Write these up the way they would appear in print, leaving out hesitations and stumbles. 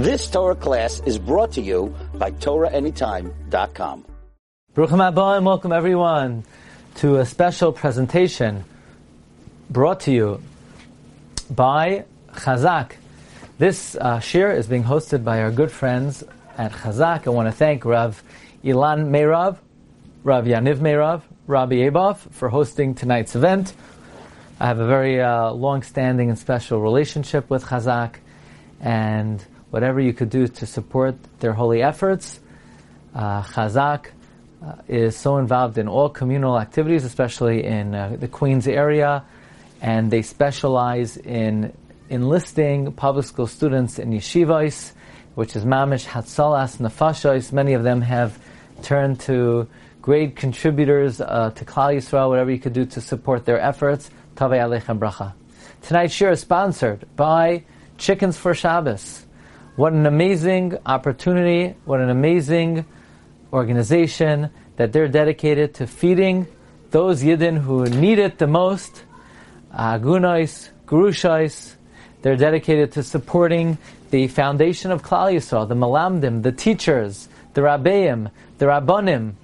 This Torah class is brought to you by TorahAnytime.com. Baruch haba and welcome everyone to a special presentation brought to you by Chazak. This shir is being hosted by our good friends at Chazak. I want to thank Rav Ilan Meirav, Rav Yaniv Meirav, Rabbi Eibov for hosting tonight's event. I have a very long-standing and special relationship with Chazak, and whatever you could do to support their holy efforts, Chazak is so involved in all communal activities, especially in the Queens area, and they specialize in enlisting public school students in yeshivos, which is mamish hatzalas nefashos. Many of them have turned to great contributors to Klal Yisrael. Whatever you could do to support their efforts, Tavei Aleichem Bracha. Tonight's shir is sponsored by Chickens for Shabbos. What an amazing opportunity, what an amazing organization that they're dedicated to feeding those Yidden who need it the most, Agunois, Grushois. They're dedicated to supporting the foundation of Klal Yisrael, the Malamdim, the teachers, the Rabbeim, the Rabbonim.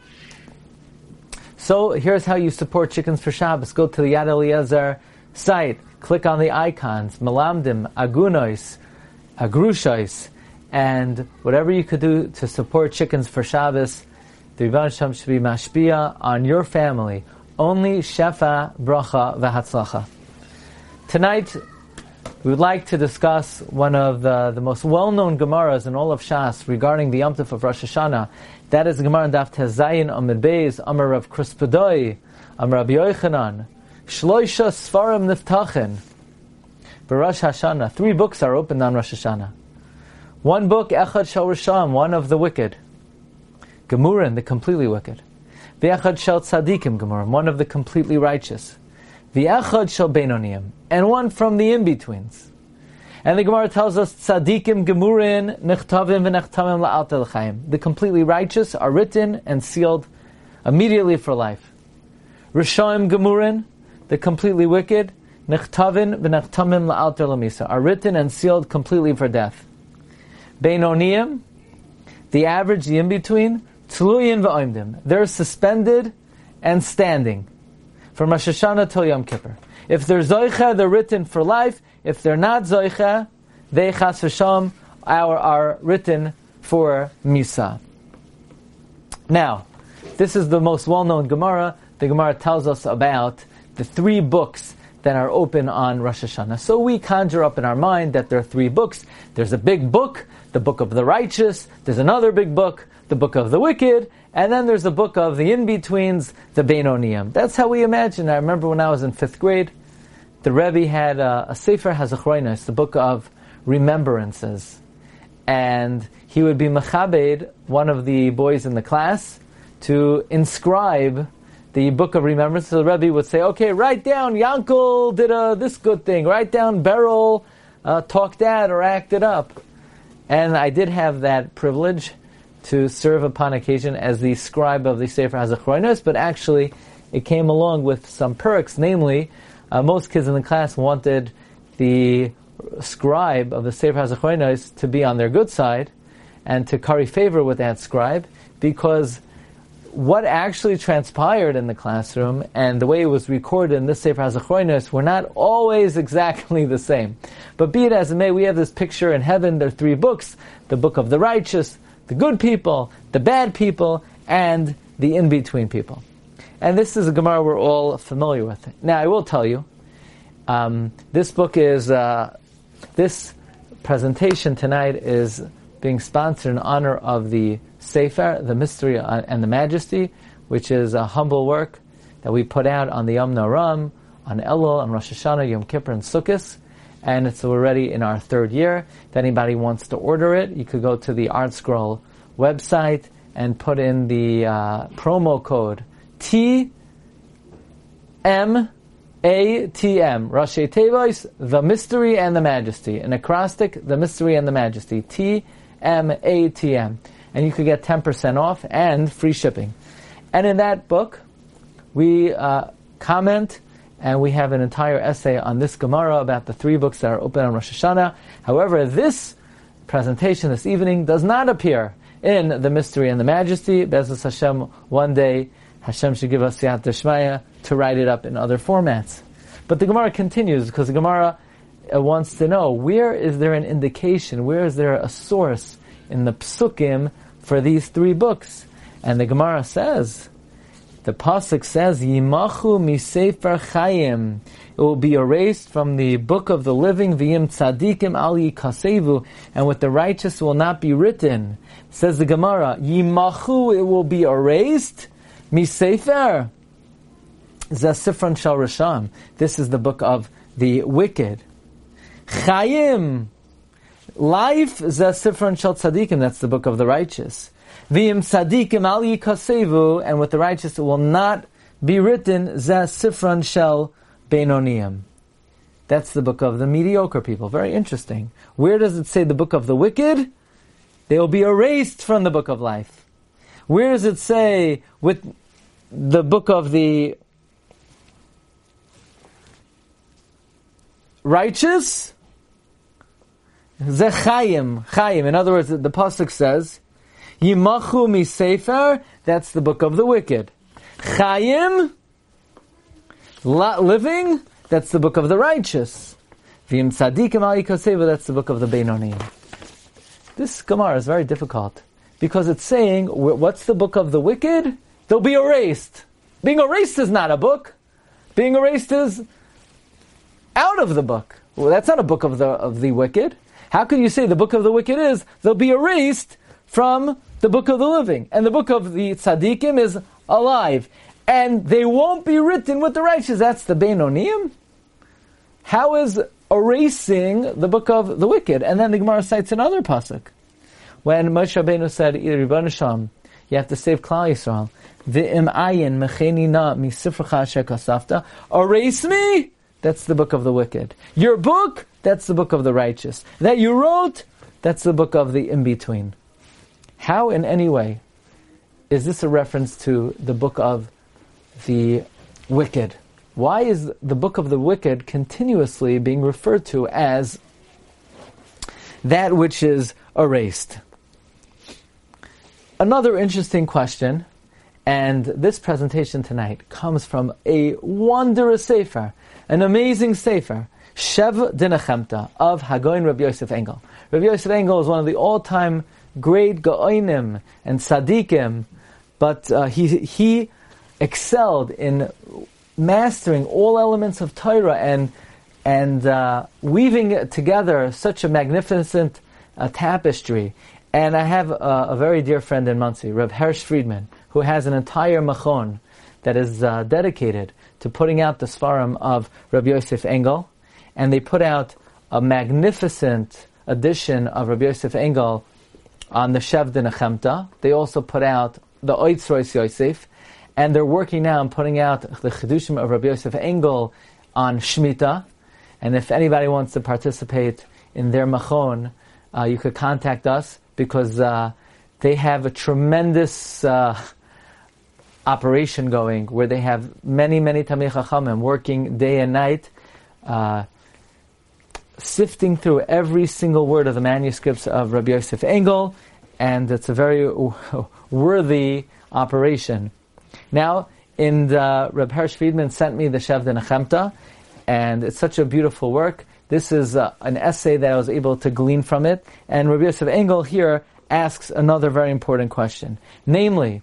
So here's how you support Chickens for Shabbos. Go to the Yad Eliezer site, click on the icons, Malamdim, Agunois, Agrushais, and whatever you could do to support Chickens for Shabbos, the Rebbe Hashem should be mashpia on your family. Only Shefa, Bracha, V'Hatzlacha. Tonight, we would like to discuss one of the most well-known Gemaras in all of Shas regarding the Yom Tov of Rosh Hashanah. That is Gemara in Daf Tezayin Amid Beis, Amar Rav Krispedoi, Amar Rabbi Yochanan, Shloisha Sfarim Niftachen. Rosh Hashanah, 3 books are opened on Rosh Hashanah. One book, Echad Shel Risham, one of the wicked. Gemurim, the completely wicked. V'Echad Shel Tzadikim Gemurim, one of the completely righteous. V'Echad Shel Benoniim, and one from the in-betweens. And the Gemara tells us, Tzadikim Gemurim, Nechtavim V'Nechtamim La'at El Chaim. The completely righteous are written and sealed immediately for life. Rishaim Gemurim, the completely wicked, Nechtavin v'nechtamim la'alter l'misa, are written and sealed completely for death. Beinoniim, the average, the in-between, Tluyin v'oimdim, they're suspended and standing from Rosh Hashanah till Yom Kippur. If they're zoicha, they're written for life. If they're not zoicha, they chas v'sham are written for misa. Now, this is the most well-known Gemara. The Gemara tells us about the 3 books that are open on Rosh Hashanah. So we conjure up in our mind that there are 3 books. There's a big book, the book of the righteous. There's another big book, the book of the wicked. And then there's the book of the in-betweens, the Beinoniim. That's how we imagine. I remember when I was in 5th grade, the Rebbe had a Sefer HaZachronos, the book of remembrances. And he would be mechabed, one of the boys in the class, to inscribe the book of remembrance. So the Rebbe would say, okay, write down, Yankel did this good thing. Write down, Beryl talked that or acted up. And I did have that privilege to serve upon occasion as the scribe of the Sefer HaZachronos, but actually it came along with some perks. Namely, most kids in the class wanted the scribe of the Sefer HaZachronos to be on their good side and to curry favor with that scribe, because what actually transpired in the classroom and the way it was recorded in this Sefer HaZachronos were not always exactly the same. But be it as it may, we have this picture in heaven. There are 3 books, the book of the righteous, the good people, the bad people, and the in-between people. And this is a Gemara we're all familiar with. Now, I will tell you, this book is, this presentation tonight is being sponsored in honor of the Sefer, The Mystery and the Majesty, which is a humble work that we put out on the Yom Noram, on Elul, on Rosh Hashanah, Yom Kippur, and Sukkot, and it's already in our 3rd year. If anybody wants to order it, you could go to the Art Scroll website and put in the promo code TMATM, Rosh Tevois, The Mystery and the Majesty, an acrostic, The Mystery and the Majesty, TMATM. And you could get 10% off and free shipping. And in that book, we comment, and we have an entire essay on this Gemara about the 3 books that are open on Rosh Hashanah. However, this presentation this evening does not appear in The Mystery and the Majesty. Bezos Hashem, one day, Hashem should give us Siyat Deshmaya to write it up in other formats. But the Gemara continues, because the Gemara wants to know, where is there an indication, where is there a source in the Psukim for these three books? And the Gemara says, the Pasuk says, Yimachu misefer chayim. It will be erased from the book of the living, v'yim tzadikim al yikasevu, and with the righteous will not be written. Says the Gemara, Yimachu, it will be erased, misefer. Zasifran shal risham. This is the book of the wicked. Chayim, life, zasifran shal tzadikim, that's the book of the righteous. V'im tzadikim al yikasevu, and with the righteous it will not be written, zasifran shal benoniim. That's the book of the mediocre people. Very interesting. Where does it say the book of the wicked? They will be erased from the book of life. Where does it say with the book of the righteous? Zechayim. Chayim. In other words, the Pasuk says, Yimachu mi sefer, that's the book of the wicked. Chayim, living, that's the book of the righteous. V'im tzadikim al yikasevu, that's the book of the Beinonim. This Gemara is very difficult, because it's saying, what's the book of the wicked? They'll be erased. Being erased is not a book. Being erased is out of the book. Well, that's not a book of the wicked. How can you say the book of the wicked is? They'll be erased from the book of the living. And the book of the tzaddikim is alive. And they won't be written with the righteous. That's the Beinonim. How is erasing the book of the wicked? And then the Gemara cites another pasuk. When Moshe Rabbeinu said, Ribbono Shel Olam, you have to save Klal Yisrael. V'im ayin mecheni na mi sifrecha asher kasafta. Erase me? That's the book of the wicked. Your book? That's the book of the righteous. That you wrote? That's the book of the in-between. How in any way is this a reference to the book of the wicked? Why is the book of the wicked continuously being referred to as that which is erased? Another interesting question, and this presentation tonight comes from a wondrous sefer, an amazing sefer, Shev Dinachemta of Hagoyin Rabbi Yosef Engel. Rabbi Yosef Engel is one of the all-time great Gaonim and Sadiqim, but he excelled in mastering all elements of Torah and weaving together such a magnificent tapestry. And I have a very dear friend in Muncie, Rav Hirsch Friedman, who has an entire machon that is dedicated to putting out the Sfarim of Rabbi Yosef Engel. And they put out a magnificent edition of Rabbi Yosef Engel on the Shev Dinachemta. They also put out the Oitzroy Yosef. And they're working now on putting out the Chidushim of Rabbi Yosef Engel on Shemitah. And if anybody wants to participate in their machon, you could contact us, because they have a tremendous operation going, where they have many, many Tamei Chachamim working day and night, sifting through every single word of the manuscripts of Rabbi Yosef Engel, and it's a very worthy operation. Now, Reb Hirsch Friedman sent me the Shev Dinachemta, and it's such a beautiful work. This is an essay that I was able to glean from it. And Rabbi Yosef Engel here asks another very important question. Namely,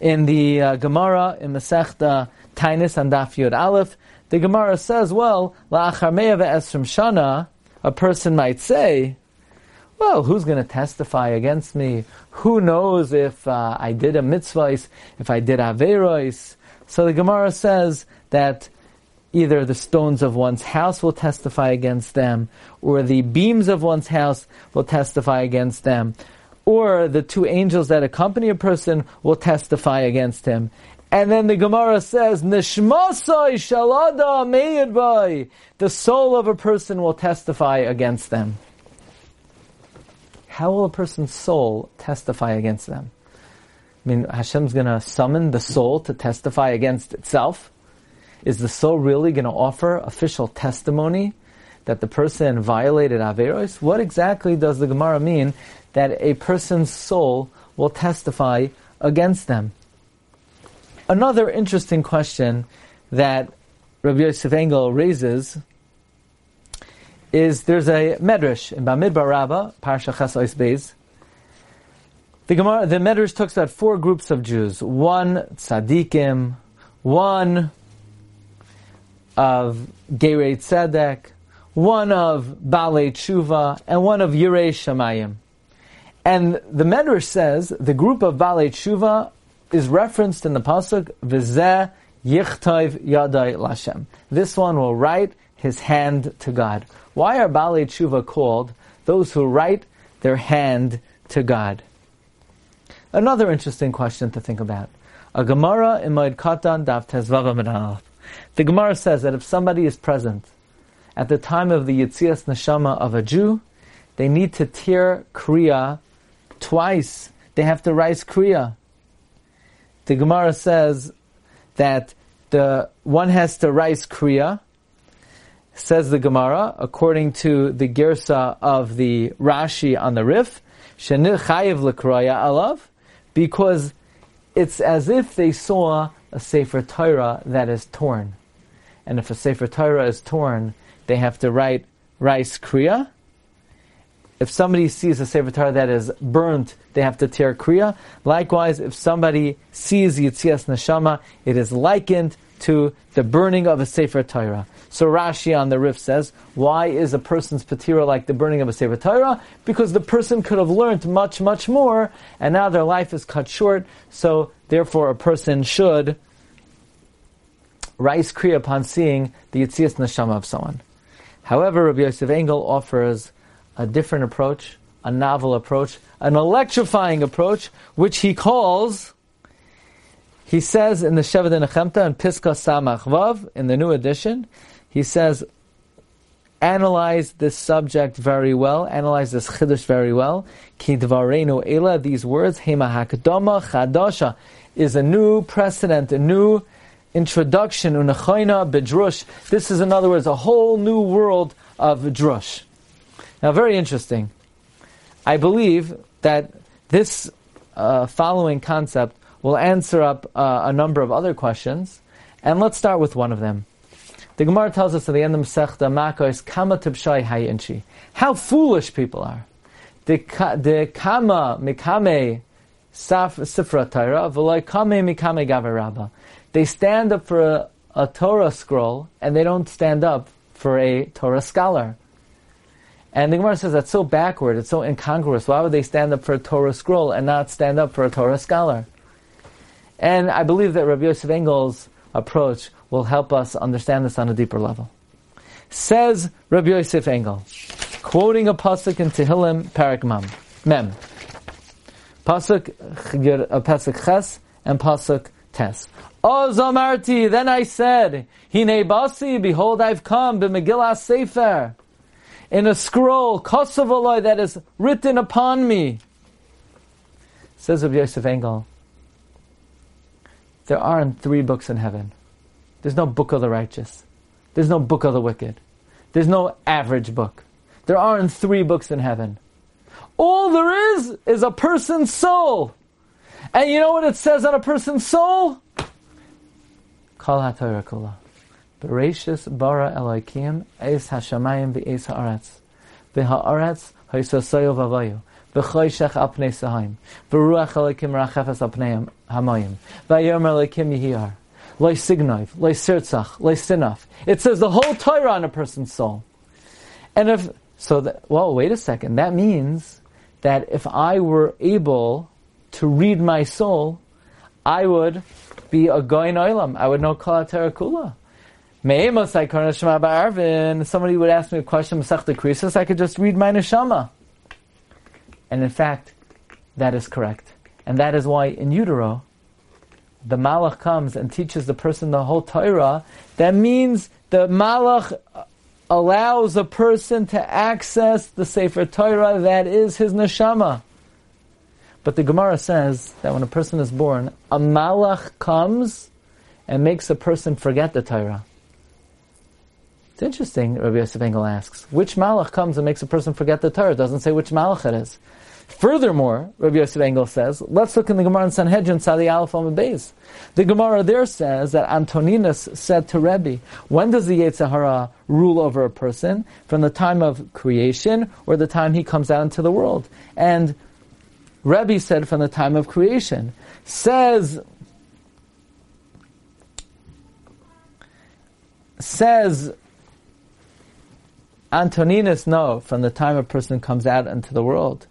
in the Gemara, in Masechta Tainis and Daf Yud Aleph, the Gemara says, well, la'achar mea ve'esrim shana, a person might say, well, who's going to testify against me? Who knows if I did a mitzvah, if I did averos? So the Gemara says that either the stones of one's house will testify against them, or the beams of one's house will testify against them, or the two angels that accompany a person will testify against him. And then the Gemara says, Nishmasai shalada meyidvai, the soul of a person will testify against them. How will a person's soul testify against them? I mean, Hashem's going to summon the soul to testify against itself? Is the soul really going to offer official testimony that the person violated Averos? What exactly does the Gemara mean that a person's soul will testify against them? Another interesting question that Rabbi Yosef Engel raises is there's a medrash in Bamidbar Rabbah, Parsha Ches Ois Beis. The medrash talks about four groups of Jews: one tzaddikim, one of Gerei Tzedek, one of Balei Tshuva, and one of Yirei Shamayim. And the medrash says the group of Balei Tshuva is referenced in the pasuk V'zeh yichtov yadai l'Hashem. This one will write his hand to God. Why are Balei Tshuva called those who write their hand to God? Another interesting question to think about. A Gemara in Moed Katan Daf Tezvav Amud Aleph. The Gemara says that if somebody is present at the time of the Yitzias Neshama of a Jew, they need to tear Kriya twice. They have to rise Kriya. The Gemara says that the one has to rise Kriya, says the Gemara, according to the Girsa of the Rashi on the Rif, Shenir Chayiv L'Kroya Alav, because it's as if they saw a Sefer Torah that is torn. And if a Sefer Torah is torn, they have to write Reis Kriya. If somebody sees a Sefer Torah that is burnt, they have to tear Kriya. Likewise, if somebody sees Yitzias Neshama, it is likened to the burning of a Sefer Torah. So Rashi on the Rif says, why is a person's patira like the burning of a Sefer Torah? Because the person could have learned much, much more, and now their life is cut short, so therefore a person should rise Kriya upon seeing the Yitzias Neshama of someone. However, Rabbi Yosef Engel offers a different approach, a novel approach, an electrifying approach, which he calls, he says in the Shev Dinachemta and Piska Samach Vav, in the new edition, he says, analyze this subject very well, analyze this Chiddush very well, Ki Dvareinu Ela, these words, Hema Hakdama Chadasha, is a new precedent, a new introduction, Unachoina Bedrush. This is, in other words, a whole new world of Drush. Now, very interesting. I believe that this following concept will answer up a number of other questions, and let's start with one of them. The Gemara tells us at the end of Masechta Makos, Kama Tibshai Hayinchi, how foolish people are. The Kama Mikame Sifra Torah, V'loi Kame Mikame Gavaraba. They stand up for a Torah scroll, and they don't stand up for a Torah scholar. And the Gemara says that's so backward, it's so incongruous. Why would they stand up for a Torah scroll and not stand up for a Torah scholar? And I believe that Rabbi Yosef Engel's approach will help us understand this on a deeper level. Says Rabbi Yosef Engel, quoting a pasuk in Tehillim, Parak Mem, pasuk Ches and pasuk Tes. O Zomarti, then I said, Hine Basi, behold, I've come, b'Megillah Sefer, in a scroll, Kosovoloi, that is written upon me. Says Rabbi Yosef Engel, there aren't three books in heaven. There's no book of the righteous. There's no book of the wicked. There's no average book. There aren't three books in heaven. All there is a person's soul. And you know what it says on a person's soul? Kol ha-Torah kula. Bereshis bara Elokim eis hashamayim ve'eis haaretz v'haaretz ha'isosayu v'avayu v'choyshech al pnei sahayim v'ruach Elokim rachefes al pnei hamayim v'yomer Elokim yihiyar lo'signov lo'sirtzach lo'sinaf. It says the whole Torah on a person's soul. And if so, well, wait a second. That means that if I were able to read my soul, I would be a goyin olam. I would know kol ha-Torah kula. Somebody would ask me a question, Masechta Krisos, I could just read my neshama. And in fact, that is correct. And that is why in utero, the malach comes and teaches the person the whole Torah. That means the malach allows a person to access the Sefer Torah that is his neshama. But the Gemara says that when a person is born, a malach comes and makes a person forget the Torah. It's interesting, Rabbi Yosef Engel asks, which malach comes and makes a person forget the Torah? It doesn't say which malach it is. Furthermore, Rabbi Yosef Engel says, let's look in the Gemara in Sanhedrin, Sadi Aleph Amud Beis. The Gemara there says that Antoninus said to Rebbe, when does the Yetzer Hara rule over a person? From the time of creation or the time he comes out into the world? And Rebbe said from the time of creation. Says Antoninus, no, from the time a person comes out into the world.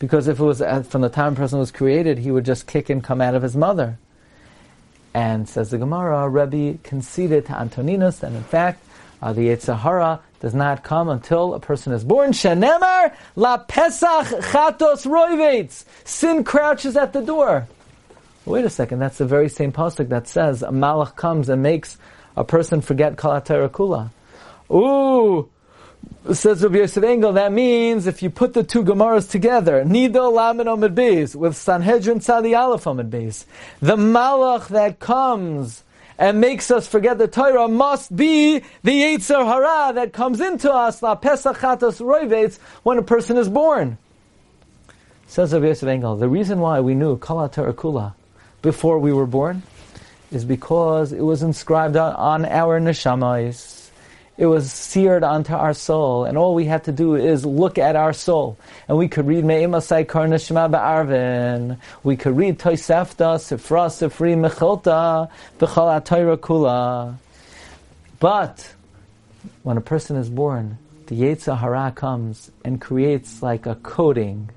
Because if it was from the time a person was created, he would just kick and come out of his mother. And says the Gemara, Rebbe conceded to Antoninus, and in fact, the Yetzer Hara does not come until a person is born. Shenemar la pesach chatos roivetz. Sin crouches at the door. Wait a second, that's the very same pasuk that says a malach comes and makes a person forget kol haTorah kula. Ooh! Says Rabbi Yosef Engel, that means if you put the two Gemaras together, Nido Lamed Amud Beis, with Sanhedrin Tzadi Aleph Amud Beis, the malach that comes and makes us forget the Torah must be the Yetzer Hara that comes into us, La Pesach Chatos Roivetz, when a person is born. Says Rabbi Yosef Engel, the reason why we knew Kol haTorah Kula before we were born is because it was inscribed on our neshamas. It was seared onto our soul, and all we had to do is look at our soul, and we could read Me'imasai Kar Neshama Ba'arvin. We could read Tosefta, Sifra, Sifri, Mechilta, B'chal HaTorah Kula. But when a person is born, the Yetzer Hara comes and creates like a coating,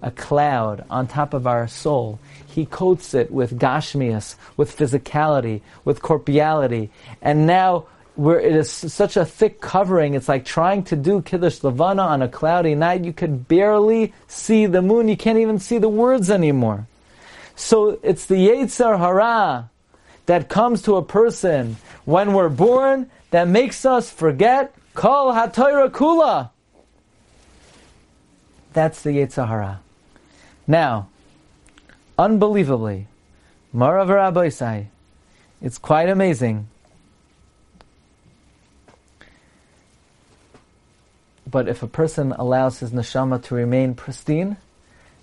a cloud on top of our soul. He coats it with gashmias, with physicality, with corporeality, and now, where it is such a thick covering, it's like trying to do Kiddush Levana on a cloudy night. You could barely see the moon. You can't even see the words anymore. So it's the Yetzer Hara that comes to a person when we're born that makes us forget Kol haTorah Kula. That's the Yetzer Hara. Now, unbelievably, Marav Raboisai, it's quite amazing. But if a person allows his neshama to remain pristine,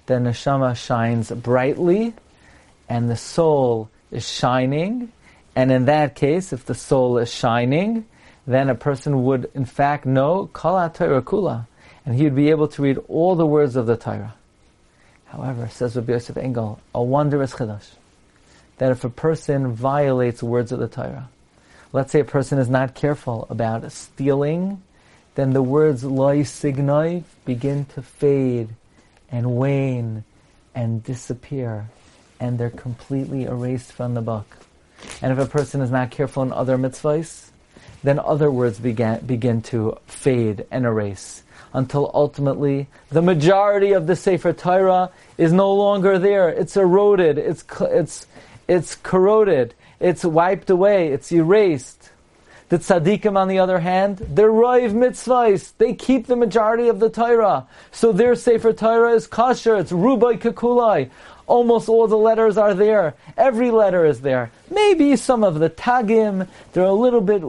then neshama shines brightly, and the soul is shining. And in that case, if the soul is shining, then a person would in fact know Kol haTorah Kula, and he would be able to read all the words of the Torah. However, says Rabbi Yosef Engel, a wondrous chiddush, that if a person violates words of the Torah, let's say a person is not careful about stealing, then the words loy signoi begin to fade and wane and disappear, and they're completely erased from the book. And if a person is not careful in other mitzvahs, then other words begin to fade and erase, until ultimately the majority of the Sefer Torah is no longer there. It's eroded, it's corroded, it's wiped away, it's erased. The tzaddikim, on the other hand, they're roiv mitzvahs. They keep the majority of the Torah. So their Sefer Torah is kosher. It's rubai kakulai. Almost all the letters are there. Every letter is there. Maybe some of the tagim, they're a little bit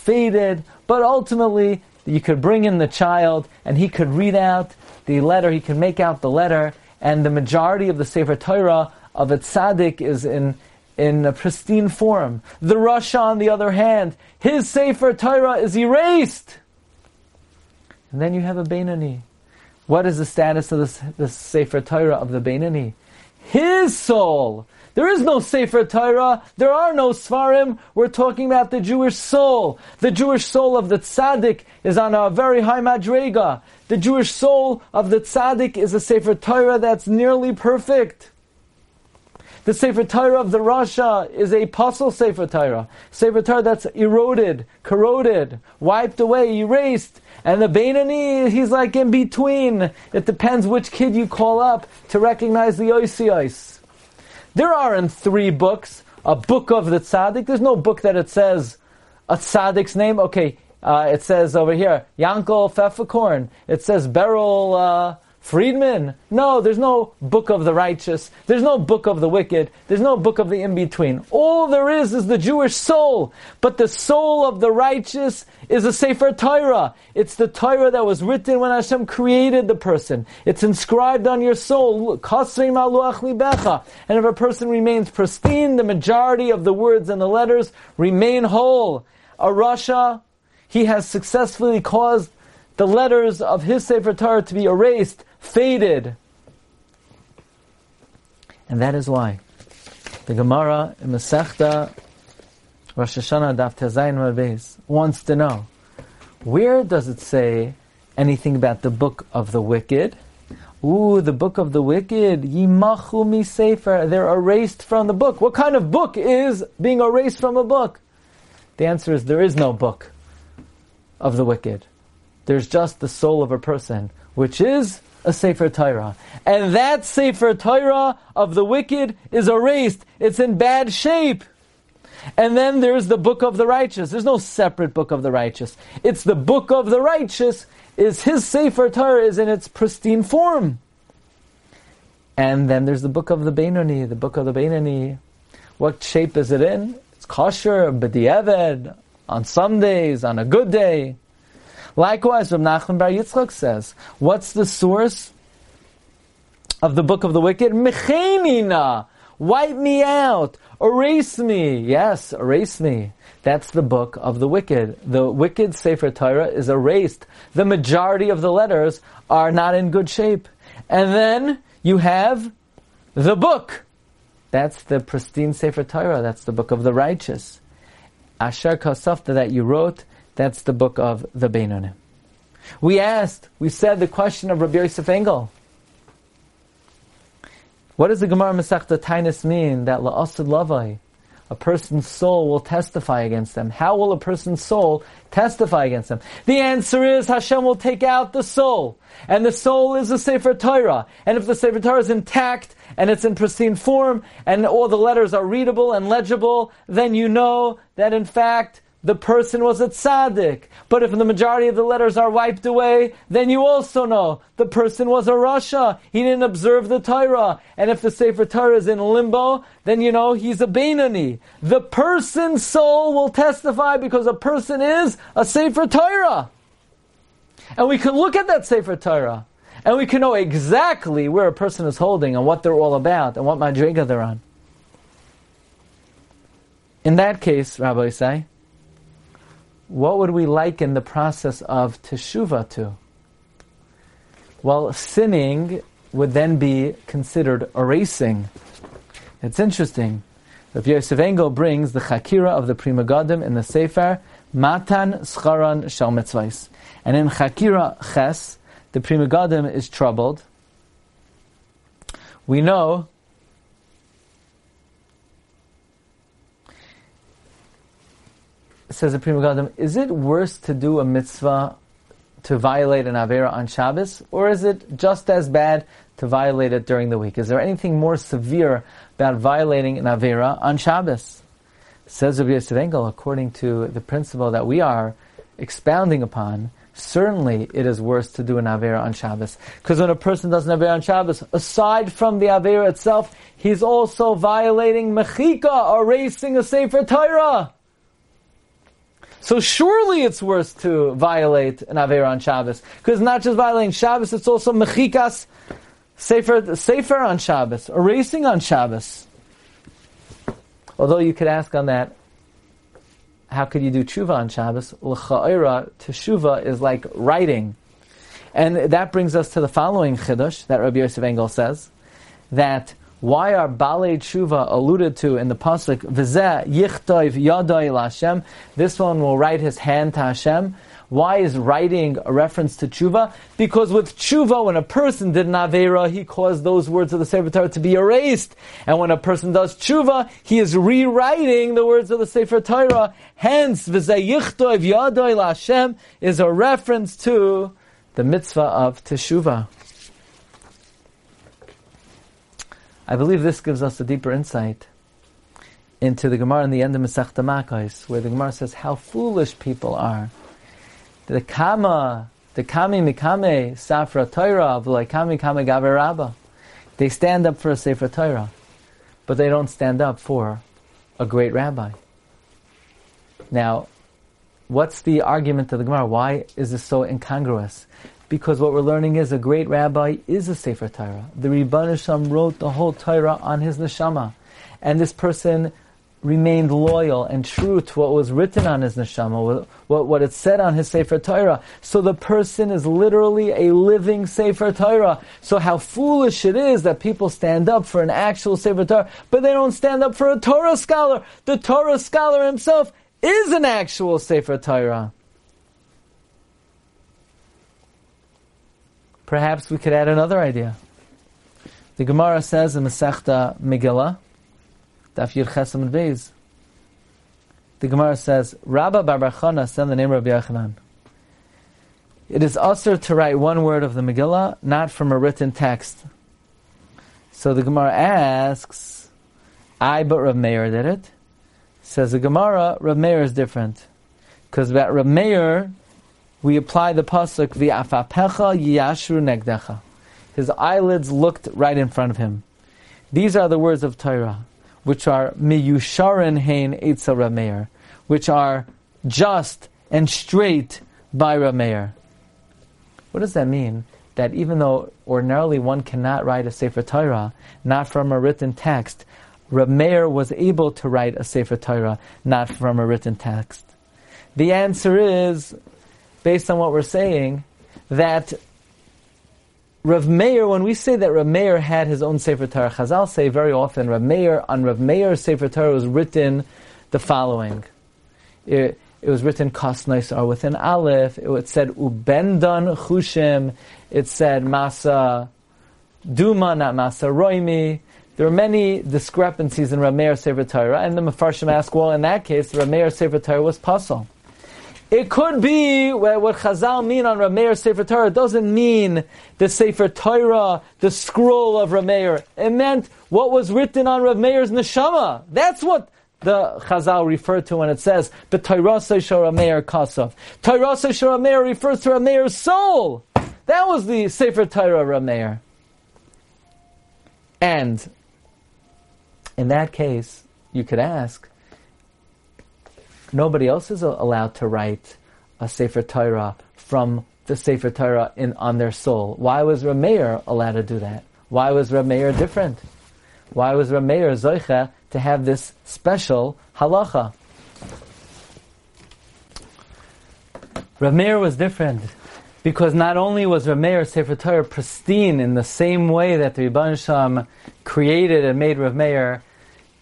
faded. But ultimately, you could bring in the child, and he could read out the letter. He could make out the letter. And the majority of the Sefer Torah of a tzaddik is in a pristine form. The Rasha, on the other hand, his Sefer Torah is erased. And then you have a Beinani. What is the status of the Sefer Torah of the Beinani? His soul. There is no Sefer Torah. There are no Sfarim. We're talking about the Jewish soul. The Jewish soul of the Tzaddik is on a very high madrega. The Jewish soul of the Tzaddik is a Sefer Torah that's nearly perfect. The Sefer Torah of the Rasha is a apostle Sefer Torah. Sefer Torah that's eroded, corroded, wiped away, erased. And the Beinani, he's like in between. It depends which kid you call up to recognize the Yosiyos. There aren't three books. A book of the Tzaddik. There's no book that it says a Tzaddik's name. Okay, it says over here, Yankel Pfefferkorn. It says Beryl Friedman? No, there's no book of the righteous. There's no book of the wicked. There's no book of the in-between. All there is the Jewish soul. But the soul of the righteous is a Sefer Torah. It's the Torah that was written when Hashem created the person. It's inscribed on your soul. And if a person remains pristine, the majority of the words and the letters remain whole. A rasha, he has successfully caused the letters of his Sefer Torah to be erased, faded. And that is why the Gemara in Masechta Rosh Hashanah Daf Tezayin Mabez wants to know, where does it say anything about the book of the wicked? Ooh, the book of the wicked, Yimachu mi Sefer, they're erased from the book. What kind of book is being erased from a book? The answer is, there is no book of the wicked. There's just the soul of a person, which is a Sefer Torah. And that Sefer Torah of the wicked is erased. It's in bad shape. And then there's the book of the righteous. There's no separate book of the righteous. It's the book of the righteous. Is his Sefer Torah is in its pristine form. And then there's the book of the Beinoni, the book of the Beinoni. What shape is it in? It's kosher, b'diavad, on some days, on a good day. Likewise, Rav Nachman Bar Yitzchak says, what's the source of the book of the wicked? Mechenina, wipe me out, erase me. Yes, erase me. That's the book of the wicked. The wicked Sefer Torah is erased. The majority of the letters are not in good shape. And then you have the book. That's the pristine Sefer Torah. That's the book of the righteous. Asher Kosafta, that you wrote, that's the book of the Beinonim. We said the question of Rabbi Yosef Engel. What does the Gemara Masechta Tainis mean that la'asad lavai, a person's soul will testify against them? How will a person's soul testify against them? The answer is Hashem will take out the soul. And the soul is the Sefer Torah. And if the Sefer Torah is intact, and it's in pristine form, and all the letters are readable and legible, then you know that in fact the person was a tzaddik. But if the majority of the letters are wiped away, then you also know the person was a rasha. He didn't observe the Torah. And if the Sefer Torah is in limbo, then you know he's a Beinoni. The person's soul will testify because a person is a Sefer Torah. And we can look at that Sefer Torah. And we can know exactly where a person is holding and what they're all about and what madriga they're on. In that case, Rabbi Isai, what would we liken the process of teshuvah to? Well, sinning would then be considered erasing. It's interesting. Rav Yosef Engel brings the Chakira of the Pri Megadim in the Sefer Matan Scharon Shel Mitzvahs. And in Chakira Ches, the Pri Megadim is troubled. We know says the Pri Megadim, is it worse to do a mitzvah, to violate an Avera on Shabbos, or is it just as bad to violate it during the week? Is there anything more severe about violating an Avera on Shabbos? Says Rabbi Yosef Engel, according to the principle that we are expounding upon, certainly it is worse to do an Avera on Shabbos. Because when a person does an Avera on Shabbos, aside from the Avera itself, he's also violating Mechika, erasing a Sefer Torah. So surely it's worse to violate an Aveira on Shabbos. Because not just violating Shabbos, it's also mechikas sefer on Shabbos, erasing on Shabbos. Although you could ask on that, how could you do tshuva on Shabbos? L'cha'ira, teshuva is like writing. And that brings us to the following chiddush that Rabbi Yosef Engel says, that why are Balei Tshuva alluded to in the pasuk? V'zeh yichtov yadai l'Hashem. This one will write his hand to Hashem. Why is writing a reference to Tshuva? Because with Tshuva, when a person did an Aveira, he caused those words of the Sefer Torah to be erased. And when a person does Tshuva, he is rewriting the words of the Sefer Torah. Hence, V'zeh yichtov yadai l'Hashem is a reference to the mitzvah of Teshuvah. I believe this gives us a deeper insight into the Gemara in the end of Masechta Makkos, where the Gemara says how foolish people are. The Kama, The kami mikame safra Torah v'loi kami kame gaber rabba. They stand up for a sefer Torah, but they don't stand up for a great rabbi. Now, what's the argument of the Gemara? Why is this so incongruous? Because what we're learning is a great rabbi is a sefer Torah. The Ribbon Hashem wrote the whole Torah on his neshama, and this person remained loyal and true to what was written on his neshama, what it said on his Sefer Torah. So the person is literally a living Sefer Torah. So how foolish it is that people stand up for an actual Sefer Torah, but they don't stand up for a Torah scholar. The Torah scholar himself is an actual Sefer Torah. Perhaps we could add another idea. The Gemara says in Masechta Megillah, the Gemara says, Rabba Bar Bar Chana said the name of Rabbi Yochanan, it is usher to write one word of the Megillah, not from a written text. So the Gemara asks, but Rav Meir did it. Says the Gemara, Rav Meir is different. Because about Rav Meir, we apply the pasuk, V'afapecha yashru negdecha. His eyelids looked right in front of him. These are the words of Torah, which are miyusharin hein etza Rav Meir, which are just and straight by Rav Meir. What does that mean? That even though ordinarily one cannot write a Sefer Torah, not from a written text, Rav Meir was able to write a Sefer Torah, not from a written text. The answer is, based on what we're saying, that Rav Meir, when we say that Rav Meir had his own Sefer Torah, Chazal say very often, Rav Meir's Sefer Torah was written the following. It was written Kasnais or with an Aleph. It said Ubendan Chushim. It said Masa Duma, not Masa Roimi. There are many discrepancies in Rav Meir's Sefer Torah, and the Mefarshim ask, well, in that case, Rav Meir's Sefer Torah was puzzle. It could be what Chazal mean on Rav Meir's Sefer Torah. It doesn't mean the Sefer Torah, the scroll of Rav Meir. It meant what was written on Rav Meir's neshama. That's what the Chazal referred to when it says the Torah Sefer Rav Meir Kasov. Torah Sefer Rav Meir refers to Rav Meir's soul. That was the Sefer Torah Rav Meir. And in that case, you could ask, nobody else is allowed to write a Sefer Torah from the Sefer Torah on their soul. Why was Rav Meir allowed to do that? Why was Rav Meir different? Why was Rav Meir Zoicha to have this special halacha? Rav Meir was different because not only was Rav Meir's Sefer Torah pristine in the same way that the Ribbon Hashem created and made Rav Meir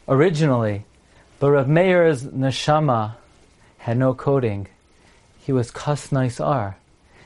originally, but Rav Meir's neshama had no coating. He was kasnais ar.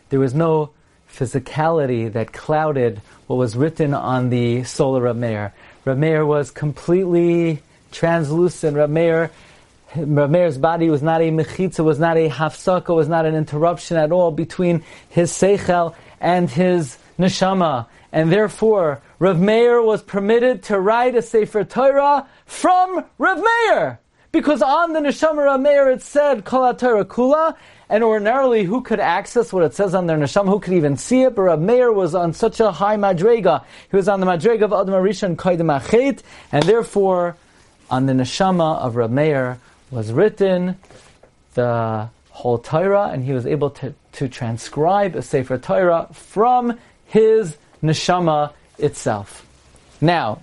There was no physicality that clouded what was written on the soul of Rav Meir. Rav Meir was completely translucent. Rav Meir's body was not a mechitza, was not a hafsaka, was not an interruption at all between his seichel and his neshama. And therefore, Rav Meir was permitted to write a Sefer Torah from Rav Meir, because on the neshama Rav Meir it said Kol HaTorah Kula, and ordinarily who could access what it says on their neshama? Who could even see it? But Rav Meir was on such a high madrega. He was on the madrega of Adam Rishon Koydem HaChet, and therefore on the neshama of Rav Meir was written the whole Torah, and he was able to transcribe a Sefer Torah from his neshama itself. Now,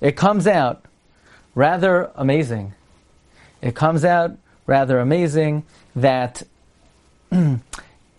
it comes out rather amazing. That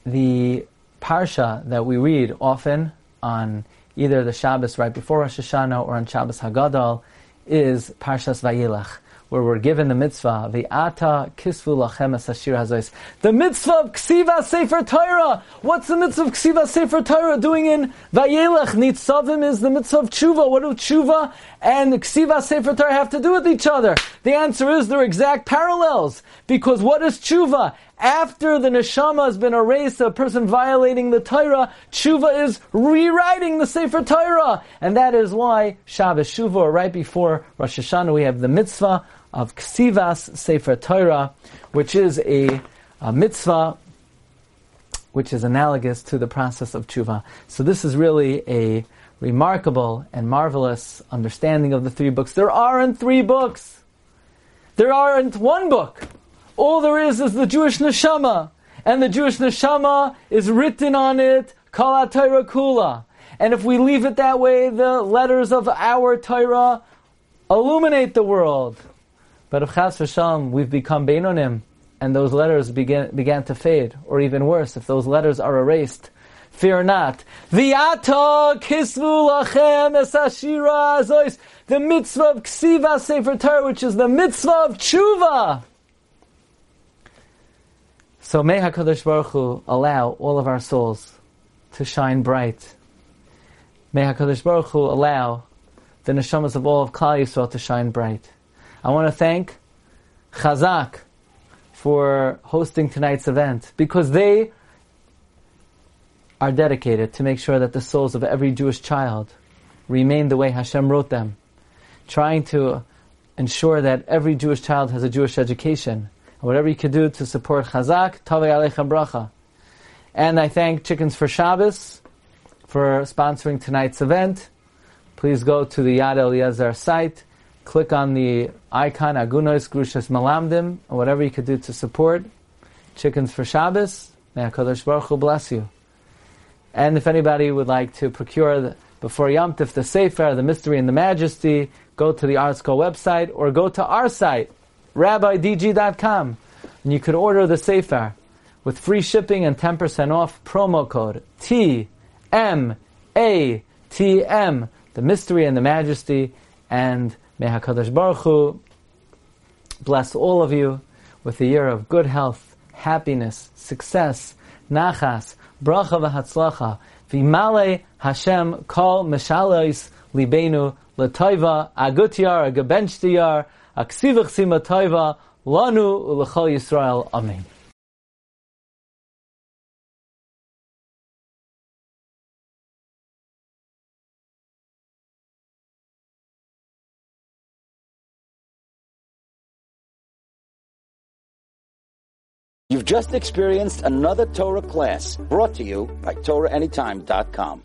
the parsha that we read often on either the Shabbos right before Rosh Hashanah or on Shabbos Hagadol is Parshas Vayilach, where we're given the mitzvah, V'ata kisvu lachem es hashir hazois. The mitzvah of Ksiva Sefer Torah! What's the mitzvah of Ksiva Sefer Torah doing in Vayelech? Nitzavim is the mitzvah of Tshuva. What do Tshuva and Ksiva Sefer Torah have to do with each other? The answer is they're exact parallels. Because what is Tshuva? After the neshama has been erased, a person violating the Torah, Tshuva is rewriting the Sefer Torah. And that is why Shabbos Shuvah, or right before Rosh Hashanah, we have the mitzvah of Ksivas Sefer Torah, which is a mitzvah which is analogous to the process of tshuva. So this is really a remarkable and marvelous understanding of the three books. There aren't three books. There aren't one book. All there is the Jewish neshama. And the Jewish neshama is written on it, Kol HaTorah Kula. And if we leave it that way, the letters of our Torah illuminate the world. But if Chas V'Shalom, we've become Beinonim, and those letters began to fade, or even worse, if those letters are erased, fear not. V'yata kisvu lachem es hashira azois, the mitzvah of Ksiva Sefer Torah, which is the mitzvah of tshuva. So may HaKadosh Baruch Hu allow all of our souls to shine bright. May HaKadosh Baruch Hu allow the neshamas of all of Klal Yisrael to shine bright. I want to thank Chazak for hosting tonight's event, because they are dedicated to make sure that the souls of every Jewish child remain the way Hashem wrote them, trying to ensure that every Jewish child has a Jewish education. And whatever you can do to support Chazak, Tavei Aleichem Bracha. And I thank Chickens for Shabbos for sponsoring tonight's event. Please go to the Yad Eliezer site, click on the icon Agunos Grushas Malamdim, or whatever you could do to support Chickens for Shabbos. May HaKadosh Baruch Hu bless you. And if anybody would like to procure before Yom Tov the Sefer, The Mystery and the Majesty, go to the Art Scroll website or go to our site, RabbiDG.com, and you could order the Sefer with free shipping and 10% off promo code TMATM, The Mystery and the Majesty, and may HaKadosh Baruch Hu bless all of you with a year of good health, happiness, success, nachas, bracha v'hatzlacha, v'imale Hashem kol meshalos libenu l'toiva agutyar agabenchtiyar aksivach simatoiva lanu ulechol Yisrael. Amen. You've just experienced another Torah class brought to you by TorahAnytime.com.